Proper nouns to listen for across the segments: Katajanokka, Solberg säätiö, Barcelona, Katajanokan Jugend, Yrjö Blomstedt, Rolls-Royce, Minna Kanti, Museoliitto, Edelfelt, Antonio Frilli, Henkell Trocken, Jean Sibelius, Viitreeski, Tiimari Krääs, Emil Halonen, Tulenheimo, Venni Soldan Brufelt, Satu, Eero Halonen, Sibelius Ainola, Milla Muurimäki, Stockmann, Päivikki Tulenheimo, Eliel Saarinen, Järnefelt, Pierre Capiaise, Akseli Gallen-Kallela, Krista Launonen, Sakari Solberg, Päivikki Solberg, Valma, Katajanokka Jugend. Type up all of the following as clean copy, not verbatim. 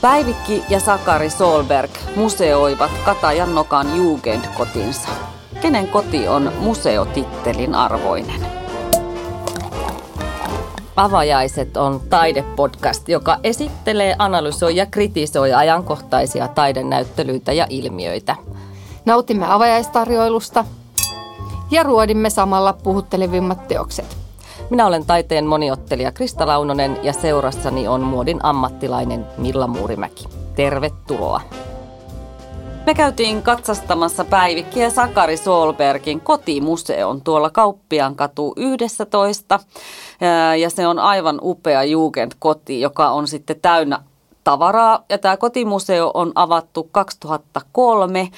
Päivikki ja Sakari Solberg museoivat Katajanokan Jugend-kotinsa. Kenen koti on museotittelin arvoinen? Avajaiset on taidepodcast, joka esittelee, analysoi ja kritisoi ajankohtaisia taidenäyttelyitä ja ilmiöitä. Nautimme avajaistarjoilusta ja ruodimme samalla puhuttelevimmat teokset. Minä olen taiteen moniottelija Krista Launonen ja seurassani on muodin ammattilainen Milla Muurimäki. Tervetuloa! Me käytiin katsastamassa Päivikki ja Sakari Solbergin kotimuseon tuolla Kauppiaan katu 11. Ja se on aivan upea Jugend-koti, joka on sitten täynnä tavaraa. Ja tämä kotimuseo on avattu 2003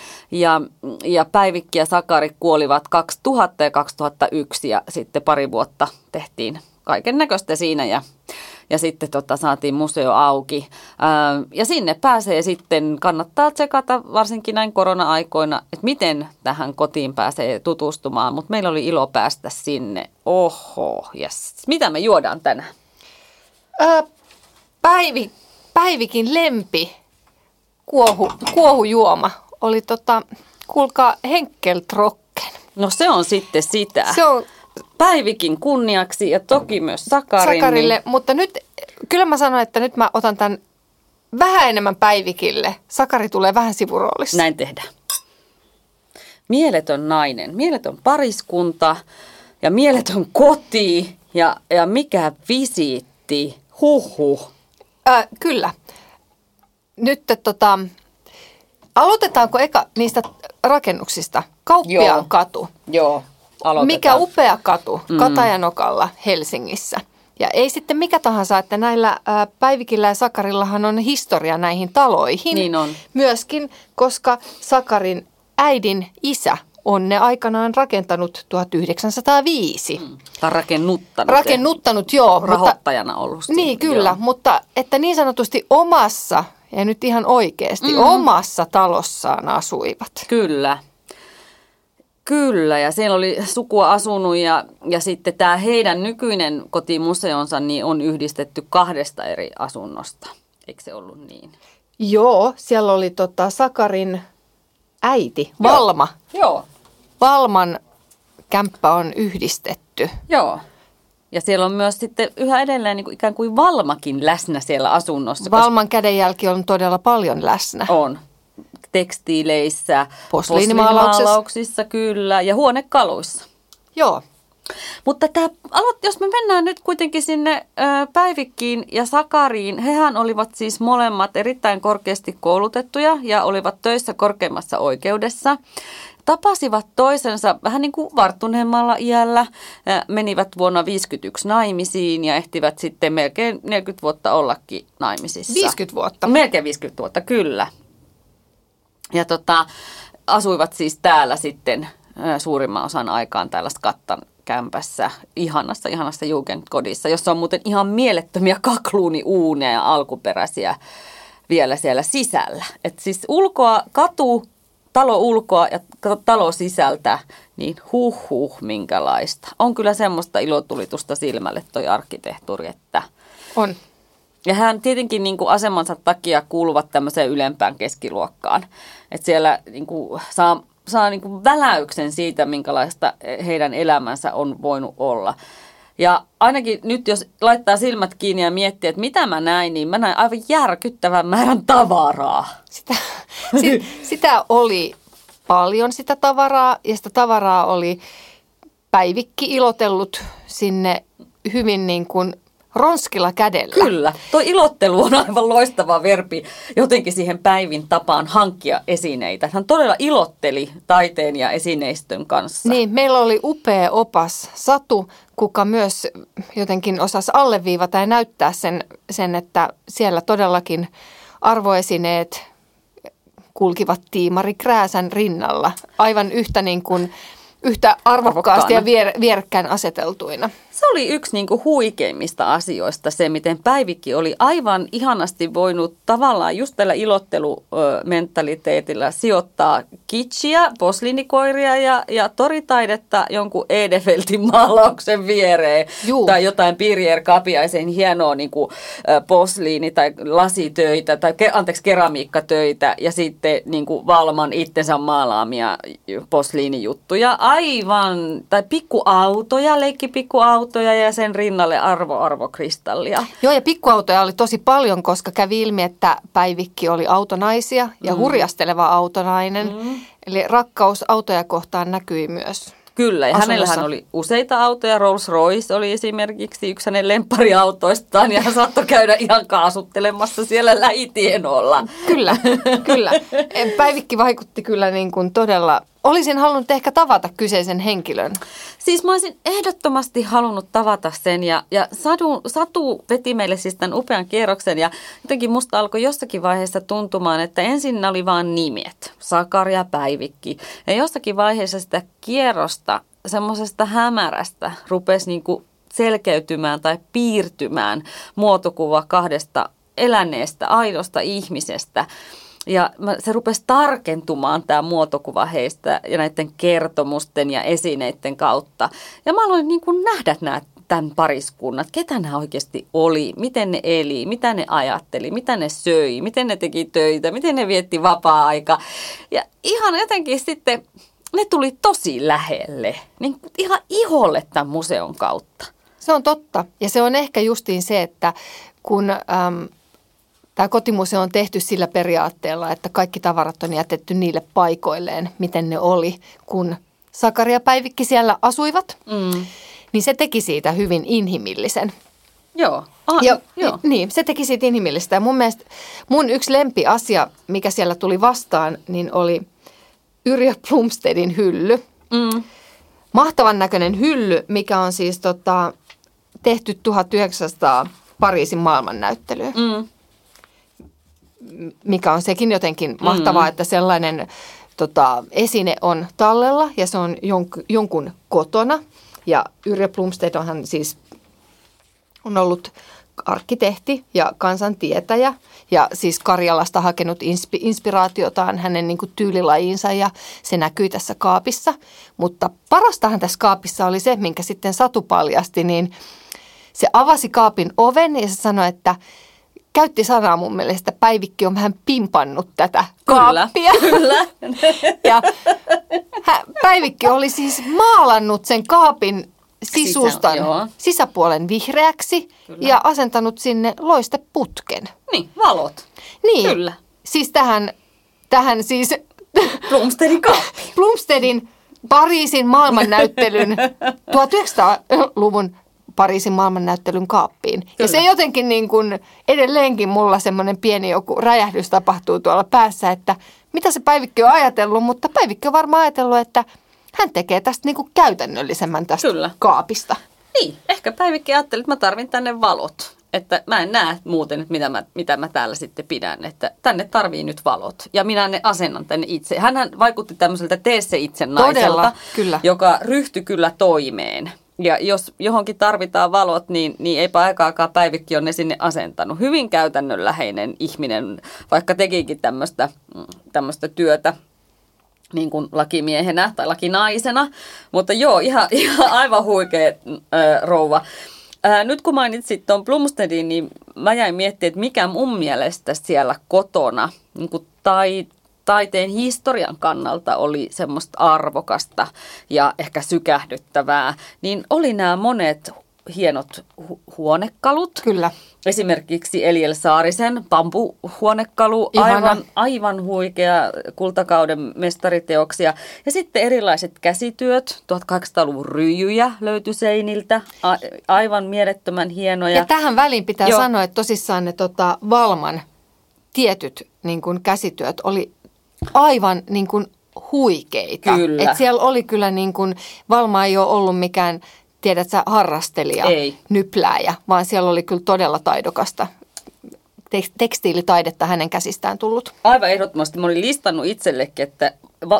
ja Päivikki ja Sakari kuolivat 2000 ja 2001 ja sitten pari vuotta tehtiin kaiken näköistä siinä ja sitten saatiin museo auki. Ja sinne pääsee sitten, kannattaa tsekata varsinkin näin korona-aikoina, että miten tähän kotiin pääsee tutustumaan. Mutta meillä oli ilo päästä sinne. Oho, yes. Mitä me juodaan tänään? Päivikin lempi kuohujuoma oli kuulkaa Henkell Trocken. No se on sitten sitä. Se on Päivikin kunniaksi ja toki myös Sakarille. Niin. Mutta nyt kyllä mä sanon, että nyt mä otan tämän vähän enemmän Päivikille. Sakari tulee vähän sivuroolissa. Näin tehdään. Mieletön nainen, mieletön pariskunta ja mieletön koti ja mikä visiitti. Huhhuh. Kyllä. Nyt aloitetaanko eka niistä rakennuksista? Kauppiaan katu. Joo, aloitetaan. Mikä upea katu Katajanokalla Helsingissä. Ja ei sitten mikä tahansa, että näillä Päivikillä ja Sakarillahan on historia näihin taloihin. Niin on. Myöskin, koska Sakarin äidin isä on ne aikanaan rakentanut 1905. Rakennuttanut, joo. Rahoittajana mutta, ollut. Niin, kyllä, joo. Mutta että niin sanotusti omassa, ja nyt ihan oikeasti, omassa talossaan asuivat. Kyllä. Kyllä, ja siellä oli sukua asunut ja sitten tämä heidän nykyinen kotimuseonsa niin on yhdistetty kahdesta eri asunnosta. Eikö se ollut niin? Joo, siellä oli Sakarin äiti, Valma. Joo. Valman kämppä on yhdistetty. Joo. Ja siellä on myös sitten yhä edelleen niin kuin ikään kuin Valmakin läsnä siellä asunnossa. Valman kädenjälki on todella paljon läsnä. On. Tekstiileissä, posliinimaalauksissa kyllä ja huonekaluissa. Joo. Mutta jos me mennään nyt kuitenkin sinne Päivikkiin ja Sakariin, hehän olivat siis molemmat erittäin korkeasti koulutettuja ja olivat töissä korkeimmassa oikeudessa. Tapasivat toisensa vähän niin kuin varttuneemmalla iällä, menivät vuonna 1951 naimisiin ja ehtivät sitten melkein 40 vuotta ollakin naimisissa. 50 vuotta? Melkein 50 vuotta, kyllä. Ja asuivat siis täällä sitten suurimman osan aikaan täällä Skattan kämpässä, ihanassa Jugendkodissa, jossa on muuten ihan mielettömiä kakluuniuuneja ja alkuperäisiä vielä siellä sisällä. Et siis ulkoa katu, talo ulkoa ja talo sisältä, niin minkälaista. On kyllä semmoista ilotulitusta silmälle toi arkkitehtuuri, että on. Ja hän tietenkin niin kuin asemansa takia kuuluvat tämmöiseen ylempään keskiluokkaan, että siellä niin kuin saa niin kuin väläyksen siitä, minkälaista heidän elämänsä on voinut olla. Ja ainakin nyt, jos laittaa silmät kiinni ja miettii, että mitä mä näin, niin mä näin aivan järkyttävän määrän tavaraa. Sitä oli paljon sitä tavaraa, ja sitä tavaraa oli Päivikki ilotellut sinne hyvin niin kuin ronskilla kädellä. Kyllä. Tuo ilottelu on aivan loistava verbi jotenkin siihen Päivin tapaan hankkia esineitä. Hän todella ilotteli taiteen ja esineistön kanssa. Niin, meillä oli upea opas Satu, kuka myös jotenkin osasi alleviivata ja näyttää sen, että siellä todellakin arvoesineet kulkivat Tiimari Krääsän rinnalla. Aivan yhtä niin kuin yhtä arvokkaasti ja vierekkäin aseteltuina. Se oli yksi niinku huikeimmista asioista se, miten Päivikki oli aivan ihanasti voinut tavallaan just tällä ilottelumentaliteetillä sijoittaa kitschiä, posliinikoiria ja toritaidetta jonkun Edelfeltin maalauksen viereen. Juu. Tai jotain Pierre Capiaisen hienoa niinku posliini- tai lasitöitä tai keramiikkatöitä ja sitten niinku Valman itsensä maalaamia posliinijuttuja. Aivan, tai pikkuautoja, leikkipikkuautoja ja sen rinnalle arvokristallia. Joo, ja pikkuautoja oli tosi paljon, koska kävi ilmi, että Päivikki oli autonaisia ja hurjasteleva autonainen. Mm. Eli rakkaus autoja kohtaan näkyi myös. Kyllä, ja hänellähän oli useita autoja. Rolls-Royce oli esimerkiksi yksi hänen lemppariautoistaan, ja hän saattoi käydä ihan kaasuttelemassa siellä lähitienolla. Kyllä, kyllä. Päivikki vaikutti kyllä niin kuin todella... Olisin halunnut ehkä tavata kyseisen henkilön. Siis mä olisin ehdottomasti halunnut tavata sen ja Satu veti meille siis tämän upean kierroksen ja jotenkin musta alkoi jossakin vaiheessa tuntumaan, että ensin oli vaan nimet, Sakari ja Päivikki. Ja jossakin vaiheessa sitä kierrosta, semmoisesta hämärästä rupesi niinku selkeytymään tai piirtymään muotokuva kahdesta eläneestä, aidosta ihmisestä. Ja se rupesi tarkentumaan tämä muotokuva heistä ja näiden kertomusten ja esineiden kautta. Ja mä aloin niin kuin nähdä tämän pariskunnat, ketä nämä oikeasti oli, miten ne eli, mitä ne ajatteli, mitä ne söi, miten ne teki töitä, miten ne vietti vapaa-aikaa. Ja ihan jotenkin sitten ne tuli tosi lähelle, niin ihan iholle tämän museon kautta. Se on totta. Ja se on ehkä justiin se, että kun... Tämä kotimuseo on tehty sillä periaatteella, että kaikki tavarat on jätetty niille paikoilleen, miten ne oli, kun Sakari ja Päivikki siellä asuivat, niin se teki siitä hyvin inhimillisen. Joo. Joo. Niin, se teki siitä inhimillistä. Ja mun mielestä mun yksi lempiasia, mikä siellä tuli vastaan, niin oli Yrjö Blomstedtin hylly. Mm. Mahtavan näköinen hylly, mikä on siis tehty 1900 Pariisin maailmannäyttelyyn. Mm. Mikä on sekin jotenkin mahtavaa, että sellainen esine on tallella ja se on jonkun kotona. Ja Yrjö Blomstedt onhan siis on ollut arkkitehti ja kansantietäjä ja siis Karjalasta hakenut inspiraatiotaan hänen niin kuin tyylilajiinsa ja se näkyy tässä kaapissa. Mutta parastahan tässä kaapissa oli se, minkä sitten Satu paljasti, niin se avasi kaapin oven ja se sanoi, että käytti sanaa mun mielestä, Päivikki on vähän pimpannut tätä kaappia. Kyllä. Ja Päivikki oli siis maalannut sen kaapin sisustan sisäpuolen vihreäksi kyllä. Ja asentanut sinne loisteputken. Niin, valot. Niin, kyllä. Siis tähän siis... Blomstedtin kaappi. Blomstedtin Pariisin maailmannäyttelyn 1900-luvun... Pariisin maailmannäyttelyn kaappiin. Kyllä. Ja se jotenkin niin kuin edelleenkin mulla semmoinen pieni joku räjähdys tapahtuu tuolla päässä, että mitä se Päivikki on ajatellut, mutta Päivikki on varmaan ajatellut, että hän tekee tästä niin kuin käytännöllisemmän tästä kyllä. Kaapista. Niin, ehkä Päivikki ajatteli, että mä tarvin tänne valot. Että mä en näe muuten, mitä mä täällä sitten pidän, että tänne tarvii nyt valot. Ja minä ne asennan tänne itse. Hänhän vaikutti tämmöiseltä tee se itse naiselta, joka ryhtyi kyllä toimeen. Ja jos johonkin tarvitaan valot, niin eipä aikaakaan Päivikki on ne sinne asentanut. Hyvin käytännönläheinen ihminen, vaikka tekikin tämmöistä työtä niin kuin lakimiehenä tai lakinaisena. Mutta joo, ihan aivan huikea rouva. Nyt kun mainitsit tuon Blomstedtin, niin mä jäin miettimään, että mikä mun mielestä siellä kotona niin kuin taiteen historian kannalta oli semmoista arvokasta ja ehkä sykähdyttävää, niin oli nämä monet hienot huonekalut. Kyllä. Esimerkiksi Eliel Saarisen pampuhuonekalu, aivan huikea kultakauden mestariteoksia. Ja sitten erilaiset käsityöt, 1800-luvun ryijyjä löytyi seiniltä, aivan mielettömän hienoja. Ja tähän väliin pitää sanoa, että tosissaan ne Valman tietyt niin kuin käsityöt oli... Aivan niin kuin huikeita. Kyllä. Et siellä oli kyllä niin kuin, Valma ei ole ollut mikään, tiedätkö, harrastelija, nyplääjä, vaan siellä oli kyllä todella taidokasta tekstiilitaidetta hänen käsistään tullut. Aivan ehdottomasti. Mä olin listannut itsellekin, että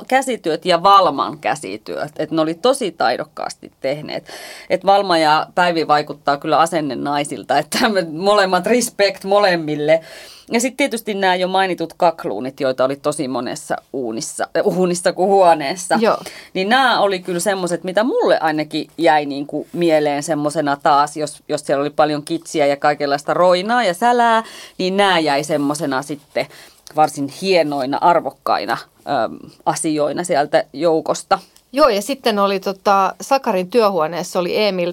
käsityöt ja Valman käsityöt, että ne oli tosi taidokkaasti tehneet. Että Valma ja Päivi vaikuttaa kyllä asenne naisilta, että molemmat respect molemmille. Ja sitten tietysti nämä jo mainitut kakluunit, joita oli tosi monessa uunissa kuin huoneessa. Joo. Niin nämä oli kyllä semmoiset, mitä mulle ainakin jäi niin kuin mieleen semmoisena taas, jos siellä oli paljon kitsiä ja kaikenlaista roinaa ja sälää, niin nämä jäi semmoisena sitten varsin hienoina, arvokkaina asioina sieltä joukosta. Joo, ja sitten oli Sakarin työhuoneessa oli Emil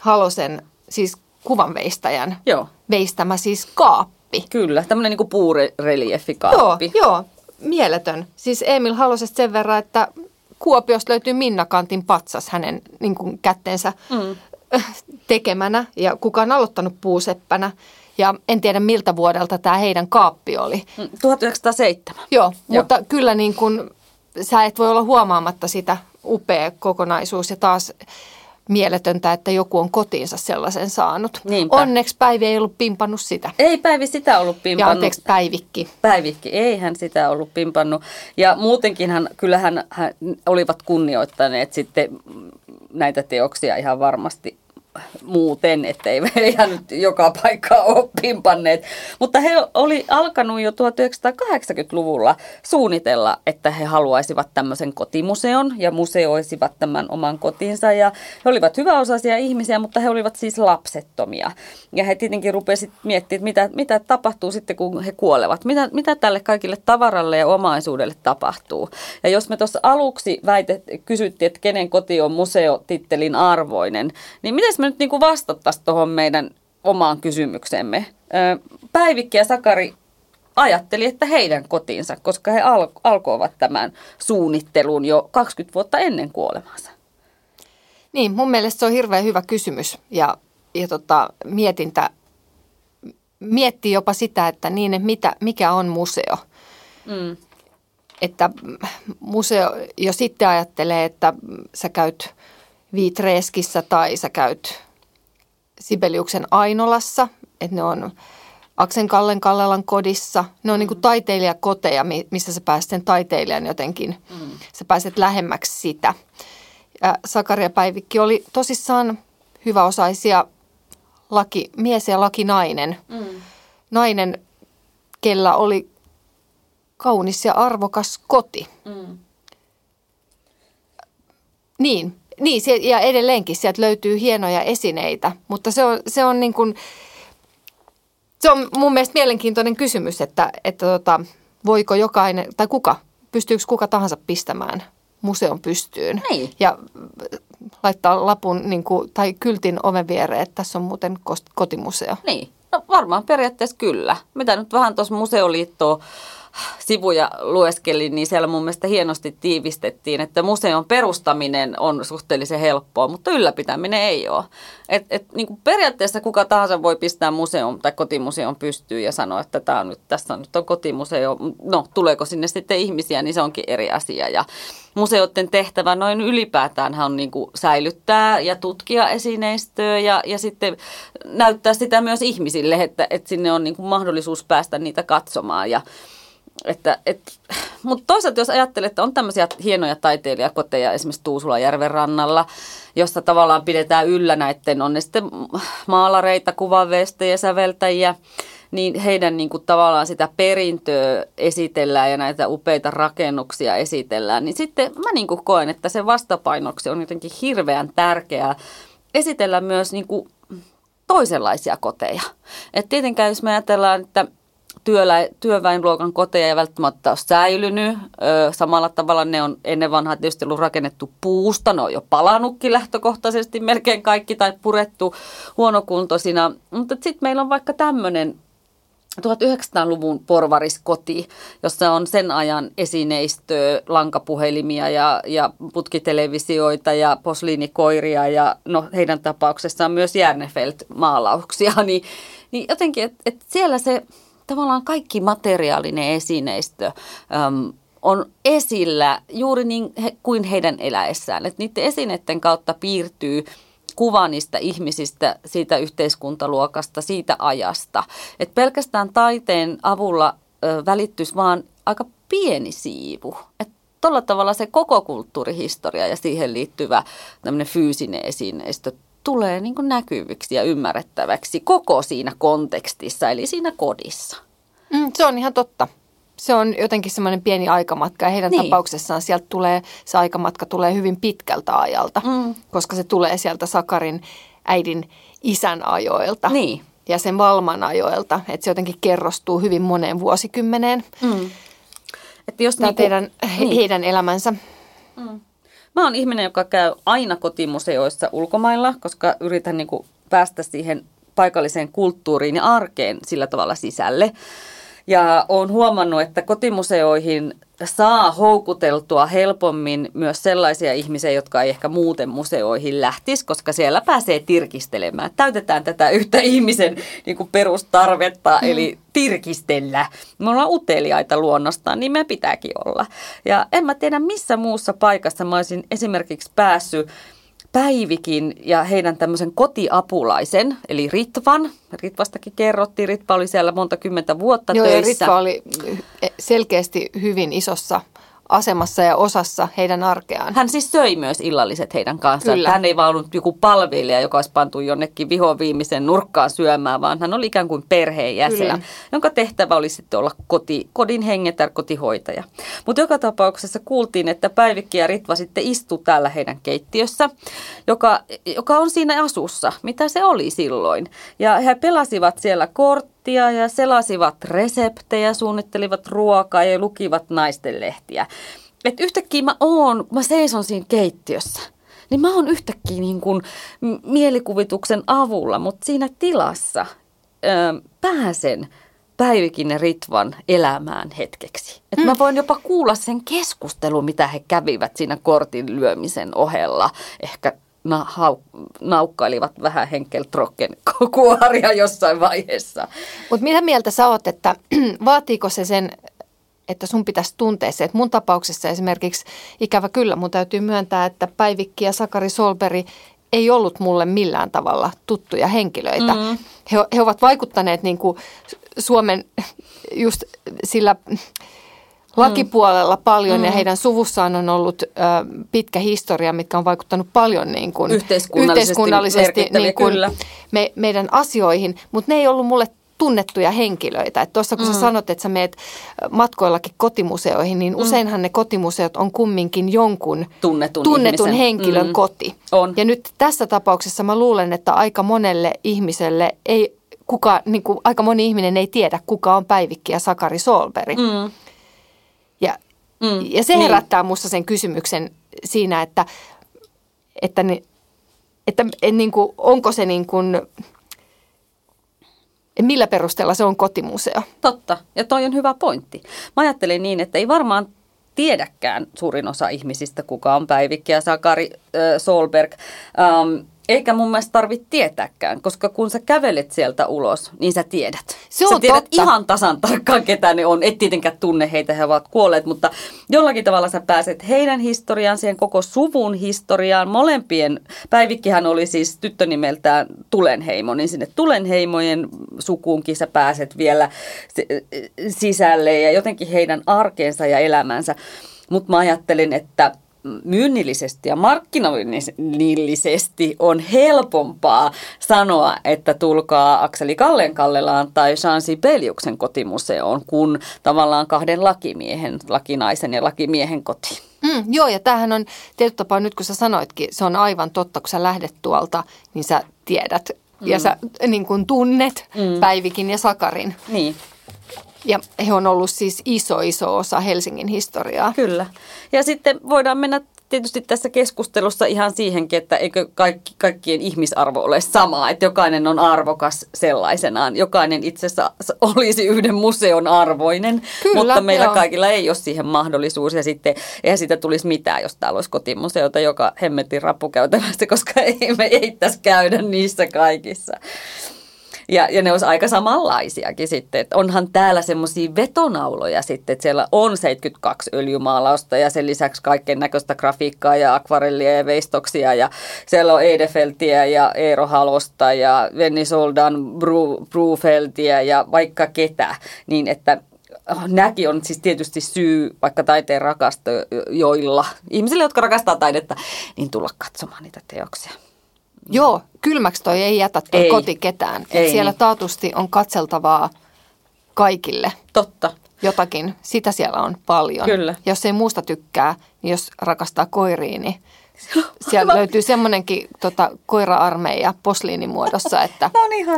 Halosen, siis kuvanveistäjän, joo, veistämä siis kaappi. Kyllä, tämmöinen niin kuin puurelieffikaappi. Joo, mieletön. Siis Emil Halosesta sen verran, että Kuopiosta löytyy Minna Kantin patsas hänen niin kuin kättensä tekemänä, ja kuka on aloittanut puuseppänä. Ja en tiedä miltä vuodelta tämä heidän kaappi oli. 1907. Joo, mutta kyllä niin kuin sä et voi olla huomaamatta sitä, upea kokonaisuus ja taas mieletöntä, että joku on kotiinsa sellaisen saanut. Niinpä. Onneksi Päivi ei ollut pimpannut sitä. Ei Päivi sitä ollut pimpannut. Ja anteeksi Päivikki. Päivikki, ei hän sitä ollut pimpannut. Ja muutenkin hän olivat kunnioittaneet sitten näitä teoksia ihan varmasti muuten, ettei ihan nyt joka paikkaa ole pimpanneet. Mutta he oli alkanut jo 1980-luvulla suunnitella, että he haluaisivat tämmöisen kotimuseon ja museoisivat tämän oman kotinsa. Ja he olivat hyväosaisia ihmisiä, mutta he olivat siis lapsettomia. Ja he tietenkin rupesivat miettimään, mitä tapahtuu sitten, kun he kuolevat. Mitä tälle kaikille tavaralle ja omaisuudelle tapahtuu. Ja jos me tuossa aluksi kysyttiin, että kenen koti on museotittelin arvoinen, niin miten me nyt niin kuin vastattaisiin tuohon meidän omaan kysymyksemme. Päivikki ja Sakari ajatteli, että heidän kotiinsa, koska he alkoivat tämän suunnittelun jo 20 vuotta ennen kuolemaansa. Niin, mun mielestä se on hirveän hyvä kysymys ja miettii jopa sitä, että mikä on museo. Mm. Että museo jo sitten ajattelee, että sä käyt Viitreeskissä tai sä käyt Sibeliuksen Ainolassa, että ne on Akseli Gallen-Kallelan kodissa. Ne on niin kuin taiteilijakoteja, missä sä pääset sen taiteilijan jotenkin. Mm. Sä pääset lähemmäksi sitä. Sakari ja Päivikki oli tosissaan hyväosaisia mies ja lakinainen. Mm. Nainen, kellä oli kaunis ja arvokas koti. Mm. Niin, ja edelleenkin sieltä löytyy hienoja esineitä, mutta se on niin kuin, se on mun mielestä mielenkiintoinen kysymys, että voiko jokainen, tai pystyykö kuka tahansa pistämään museon pystyyn. Niin. Ja laittaa lapun niin kuin, tai kyltin oven viereen, että tässä on muuten kotimuseo. Niin, no varmaan periaatteessa kyllä. Mitä nyt vähän tuossa Museoliittoon sivuja lueskelin, niin siellä mun mielestä hienosti tiivistettiin, että museon perustaminen on suhteellisen helppoa, mutta ylläpitäminen ei ole. Niin kuin periaatteessa kuka tahansa voi pistää museon tai kotimuseon pystyyn ja sanoa, että tässä on nyt kotimuseo. No, tuleeko sinne sitten ihmisiä, niin se onkin eri asia. Ja museoiden tehtävä noin ylipäätään on niin kuin säilyttää ja tutkia esineistöä ja sitten näyttää sitä myös ihmisille, että sinne on niin kuin mahdollisuus päästä niitä katsomaan ja mutta toisaalta jos ajattelee, että on tämmöisiä hienoja taiteilijakoteja esimerkiksi Tuusulanjärven rannalla, jossa tavallaan pidetään yllä näiden, on ne sitten maalareita, kuvanveistäjiä, säveltäjiä, niin heidän niin kuin tavallaan sitä perintöä esitellään ja näitä upeita rakennuksia esitellään. Niin sitten mä niin kuin koen, että sen vastapainoksi on jotenkin hirveän tärkeää esitellä myös niin kuin toisenlaisia koteja. Et tietenkään jos me ajatellaan, että työväenluokan koteja ei välttämättä ole säilynyt. Samalla tavalla ne on ennen vanhaa tietysti ollut rakennettu puusta. Ne on jo palanutkin lähtökohtaisesti melkein kaikki tai purettu huonokuntoisina. Mutta sitten meillä on vaikka tämmöinen 1900-luvun porvariskoti, jossa on sen ajan esineistöä, lankapuhelimia ja putkitelevisioita ja posliinikoiria ja no, heidän tapauksessaan myös Järnefelt-maalauksia. Niin jotenkin, että siellä se tavallaan kaikki materiaalinen esineistö on esillä juuri niin kuin heidän eläessään. Et niiden esineiden kautta piirtyy kuva niistä ihmisistä, siitä yhteiskuntaluokasta, siitä ajasta. Et pelkästään taiteen avulla välittyisi vaan aika pieni siivu. Et tolla tavalla se koko kulttuurihistoria ja siihen liittyvä tämmöinen fyysinen esineistö tulee niin kuin näkyviksi ja ymmärrettäväksi koko siinä kontekstissa, eli siinä kodissa. Se on ihan totta. Se on jotenkin semmoinen pieni aikamatka ja heidän tapauksessaan sieltä tulee, se aikamatka tulee hyvin pitkältä ajalta, koska se tulee sieltä Sakarin äidin isän ajoilta ja sen Valman ajoilta, että se jotenkin kerrostuu hyvin moneen vuosikymmeneen. Että jos niin heidän elämänsä. Mä oon ihminen, joka käy aina kotimuseoissa ulkomailla, koska yritän niin kuin päästä siihen paikalliseen kulttuuriin ja arkeen sillä tavalla sisälle. Ja oon huomannut, että kotimuseoihin saa houkuteltua helpommin myös sellaisia ihmisiä, jotka ei ehkä muuten museoihin lähtisi, koska siellä pääsee tirkistelemään. Täytetään tätä yhtä ihmisen niin kuin perustarvetta, eli tirkistellä. Me ollaan uteliaita luonnostaan, niin me pitääkin olla. Ja en mä tiedä, missä muussa paikassa mä olisin esimerkiksi päässyt Päivikin ja heidän tämmöisen kotiapulaisen, eli Ritvan. Ritvastakin kerrottiin. Ritva oli siellä monta kymmentä vuotta töissä. Ritva oli selkeästi hyvin isossa asemassa ja osassa heidän arkeaan. Hän siis söi myös illalliset heidän kanssaan. Hän ei vaan ollut joku palvelija, joka olisi pantu jonnekin vihoviimeisen nurkkaan syömään, vaan hän oli ikään kuin perheenjäsen, jonka tehtävä oli sitten olla kodin hengetär, kotihoitaja. Mutta joka tapauksessa kuultiin, että Päivikki ja Ritva sitten istui täällä heidän keittiössä, joka on siinä asussa, mitä se oli silloin. Ja he pelasivat siellä korttia ja selasivat reseptejä, suunnittelivat ruokaa ja lukivat naistenlehtiä. Et yhtäkkiä mä seison siinä keittiössä, niin mä oon yhtäkkiä niin kuin mielikuvituksen avulla, mutta siinä tilassa pääsen Päivikin ja Ritvan elämään hetkeksi. Et mä voin jopa kuulla sen keskustelun, mitä he kävivät siinä kortin lyömisen ohella, ehkä naukkailivat vähän Henkell Trocken kuoria jossain vaiheessa. Mutta mitä mieltä sä oot, että vaatiiko se sen, että sun pitäisi tuntea se, että mun tapauksessa esimerkiksi ikävä kyllä mun täytyy myöntää, että Päivikki ja Sakari Solberg ei ollut mulle millään tavalla tuttuja henkilöitä. He ovat vaikuttaneet niin kuin Suomen just sillä lakipuolella paljon ja heidän suvussaan on ollut pitkä historia, mitkä on vaikuttanut paljon niin kuin yhteiskunnallisesti niin kuin meidän asioihin, mutta ne ei ollut mulle tunnettuja henkilöitä. Tuossa kun sä sanot, että sä meet matkoillakin kotimuseoihin, niin useinhan ne kotimuseot on kumminkin jonkun tunnetun henkilön koti. On. Ja nyt tässä tapauksessa mä luulen, että aika monelle ihmiselle ei niin kuin aika moni ihminen ei tiedä, kuka on Päivikki ja Sakari Solberg. Ja se herättää musta sen kysymyksen siinä, että niin kuin, onko se niin kuin, millä perusteella se on kotimuseo. Totta, ja toi on hyvä pointti. Mä ajattelin niin, että ei varmaan tiedäkään suurin osa ihmisistä, kuka on Päivikki ja Sakari Solberg. Eikä mun mielestä tarvitse tietääkään, koska kun sä kävelet sieltä ulos, niin sä tiedät. Sä tiedät ihan tasan tarkkaan, ketä ne on. Et tietenkään tunne heitä, he ovat kuolleet, mutta jollakin tavalla sä pääset heidän historiaan, siihen koko suvun historiaan. Molempien, Päivikkihän oli siis tyttönimeltään Tulenheimo, niin sinne Tulenheimojen sukuunkin sä pääset vielä sisälle ja jotenkin heidän arkeensa ja elämänsä. Mutta mä ajattelin, että myynnillisesti ja markkinoinnillisesti on helpompaa sanoa, että tulkaa Akseli Gallen-Kallelaan tai Jean Sibeliuksen kotimuseoon, kun tavallaan kahden lakimiehen, lakinaisen ja lakimiehen kotiin. Joo, ja tämähän on tietyllä tapaa nyt, kun sä sanoitkin, se on aivan totta, kun sä lähdet tuolta, niin sä tiedät ja sä niin kun tunnet Päivikin ja Sakarin. Niin. Ja he on ollut siis iso osa Helsingin historiaa. Kyllä. Ja sitten voidaan mennä tietysti tässä keskustelussa ihan siihenkin, että eikö kaikkien ihmisarvo ole sama, että jokainen on arvokas sellaisenaan. Jokainen itse asiassa olisi yhden museon arvoinen, kyllä, mutta meillä kaikilla ei ole siihen mahdollisuus. Ja sitten eihän siitä tulisi mitään, jos täällä olisi kotimuseota, joka hemmetin rappukäytävästä, koska ei tässä käydä niissä kaikissa. Ja ne olisi aika samanlaisiakin sitten, että onhan täällä semmoisia vetonauloja sitten, että siellä on 72 öljymaalausta ja sen lisäksi kaiken näköistä grafiikkaa ja akvarellia ja veistoksia ja siellä on Edelfeltiä ja Eero Halosta ja Venni Soldan Brufeltia ja vaikka ketä, niin että näki on siis tietysti syy vaikka taiteen rakastajoilla, ihmisille, jotka rakastaa taidetta, niin tulla katsomaan niitä teoksia. Joo, kylmäksi toi ei jätä toi ei. Koti ketään. Ei. Siellä taatusti on katseltavaa kaikille. Totta. Jotakin, sitä siellä on paljon. Kyllä. Jos ei muusta tykkää, niin jos rakastaa koiriin, niin siellä löytyy semmoinenkin koira-armeija posliinimuodossa, että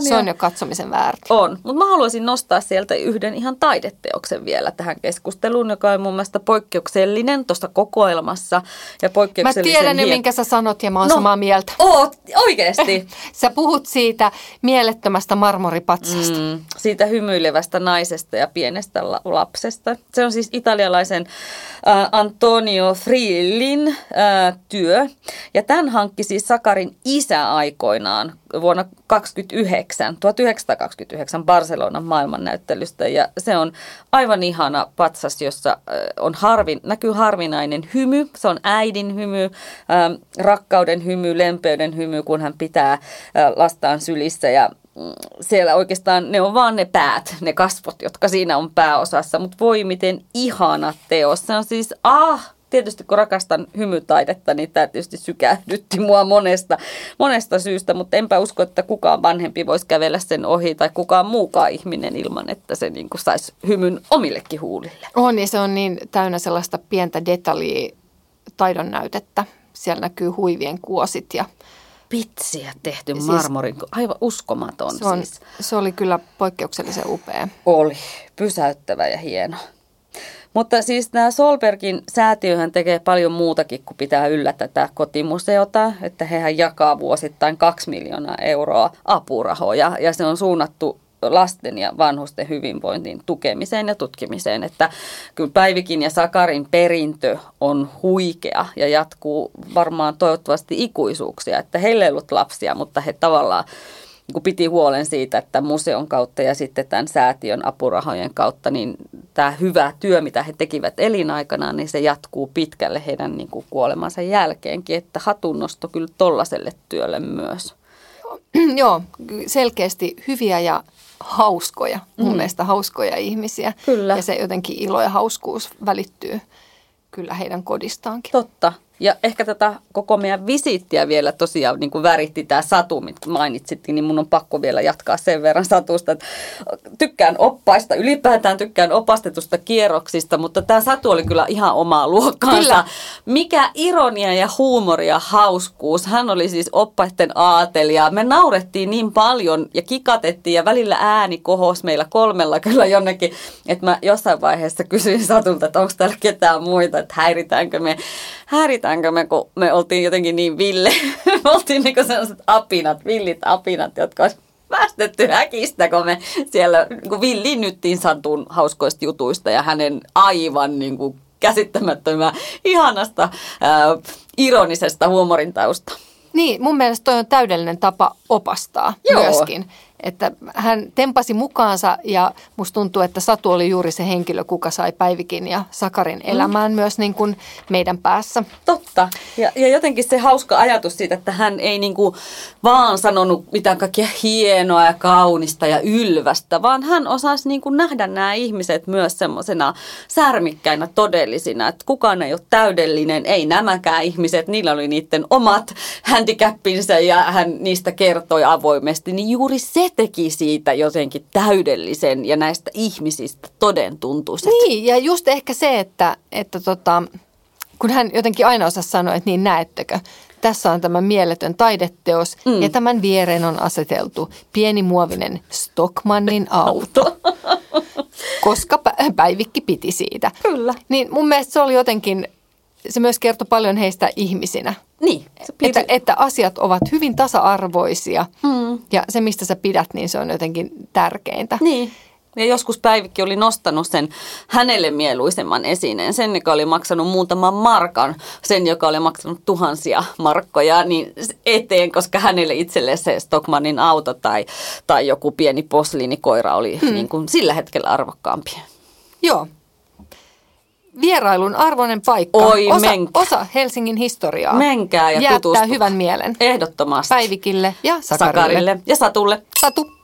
se on jo katsomisen väärti. On, mutta mä haluaisin nostaa sieltä yhden ihan taideteoksen vielä tähän keskusteluun, joka on mun mielestä poikkeuksellinen tuossa kokoelmassa ja poikkeuksellisen. Mä tiedän minkä sä sanot ja mä oon samaa mieltä. Oot, oikeesti. Sä puhut siitä mielettömästä marmoripatsasta. Siitä hymyilevästä naisesta ja pienestä lapsesta. Se on siis italialaisen Antonio Frillin työ. Ja tämän hankki siis Sakarin isä aikoinaan vuonna 1929 Barcelonan maailmannäyttelystä. Ja se on aivan ihana patsas, jossa on näkyy harvinainen hymy. Se on äidin hymy, rakkauden hymy, lempeyden hymy, kun hän pitää lastaan sylissä. Ja siellä oikeastaan ne on vaan ne päät, ne kasvot, jotka siinä on pääosassa. Mutta voi miten ihana teos. Se on siis tietysti kun rakastan hymytaidetta, niin tämä tietysti sykähdytti mua monesta syystä, mutta enpä usko, että kukaan vanhempi voisi kävellä sen ohi tai kukaan muukaan ihminen ilman, että se niin kuin saisi hymyn omillekin huulille. On, niin se on niin täynnä sellaista pientä detaljitaidon näytettä. Siellä näkyy huivien kuosit ja pitsiä tehty marmorin, aivan uskomaton siis. Se oli kyllä poikkeuksellisen upea. Oli, pysäyttävä ja hieno. Mutta siis nämä Solbergin säätiöhän tekee paljon muutakin kuin pitää yllä tätä kotimuseota, että hehän jakaa vuosittain 2 miljoonaa euroa apurahoja ja se on suunnattu lasten ja vanhusten hyvinvoinnin tukemiseen ja tutkimiseen, että kyllä Päivikin ja Sakarin perintö on huikea ja jatkuu varmaan toivottavasti ikuisuuksia, että heillä ei ollut lapsia, mutta he tavallaan kun piti huolen siitä, että museon kautta ja sitten tämän säätiön apurahojen kautta, niin tämä hyvä työ, mitä he tekivät elinaikanaan, niin se jatkuu pitkälle heidän niin kuin kuolemansa jälkeenkin. Että hatunnosto kyllä tollaiselle työlle myös. Joo, selkeästi hyviä ja hauskoja, mun mielestä hauskoja ihmisiä. Kyllä. Ja se jotenkin ilo ja hauskuus välittyy kyllä heidän kodistaankin. Totta. Ja ehkä tätä koko meidän visiittiä vielä tosiaan niin kuin väritti tämä Satu, mitä mainitsitkin, niin mun on pakko vielä jatkaa sen verran Satusta. Että tykkään oppaista, ylipäätään tykkään opastetusta kierroksista, mutta tämä Satu oli kyllä ihan omaa luokkaansa. Kyllä. Mikä ironia ja huumori ja hauskuus. Hän oli siis oppaisten aatelija. Me naurettiin niin paljon ja kikatettiin ja välillä ääni kohosi meillä kolmella kyllä jonnekin. Että mä jossain vaiheessa kysyin Satulta, että onko täällä ketään muita, että häiritäänkö me, kun me oltiin jotenkin niin ville. Me oltiin niin kuin sellaiset apinat, villit apinat, jotka olisi päästetty häkistä, kun me siellä kun villinnyttiin Satun hauskoista jutuista ja hänen aivan niin kuin käsittämättömän ihanasta ironisesta huumorintausta. Niin, mun mielestä toi on täydellinen tapa opastaa myöskin. Että hän tempasi mukaansa ja musta tuntuu, että Satu oli juuri se henkilö, kuka sai Päivikin ja Sakarin elämään myös niin kuin meidän päässä. Totta. Ja jotenkin se hauska ajatus siitä, että hän ei niin kuin vaan sanonut mitään kaikkea hienoa ja kaunista ja ylvästä, vaan hän osasi niin kuin nähdä nämä ihmiset myös semmoisena särmikkäinä todellisina, että kukaan ei ole täydellinen, ei nämäkään ihmiset, niillä oli niiden omat handicappinsa ja hän niistä kertoi avoimesti, niin juuri se teki siitä jotenkin täydellisen ja näistä ihmisistä todentuntuiset. Niin, ja just ehkä se, että kun hän jotenkin aina osasi sanoa, että niin näettekö, tässä on tämä mieletön taideteos ja tämän viereen on aseteltu pieni muovinen Stockmannin auto, koska Päivikki piti siitä. Kyllä. Niin mun mielestä se oli jotenkin, se myös kertoi paljon heistä ihmisinä. Niin. Että asiat ovat hyvin tasa-arvoisia ja se, mistä sä pidät, niin se on jotenkin tärkeintä. Niin. Ja joskus Päivikki oli nostanut sen hänelle mieluisemman esineen, sen, joka oli maksanut muutaman markan, sen, joka oli maksanut tuhansia markkoja niin eteen, koska hänelle itselleen se Stockmannin auto tai joku pieni posliinikoira oli niin kuin sillä hetkellä arvokkaampi. Joo. Vierailun arvoinen paikka, osa Helsingin historiaa. Menkää ja tutustu. Jättää hyvän mielen. Ehdottomasti. Päivikille ja Sakarille. Ja Satulle. Satu.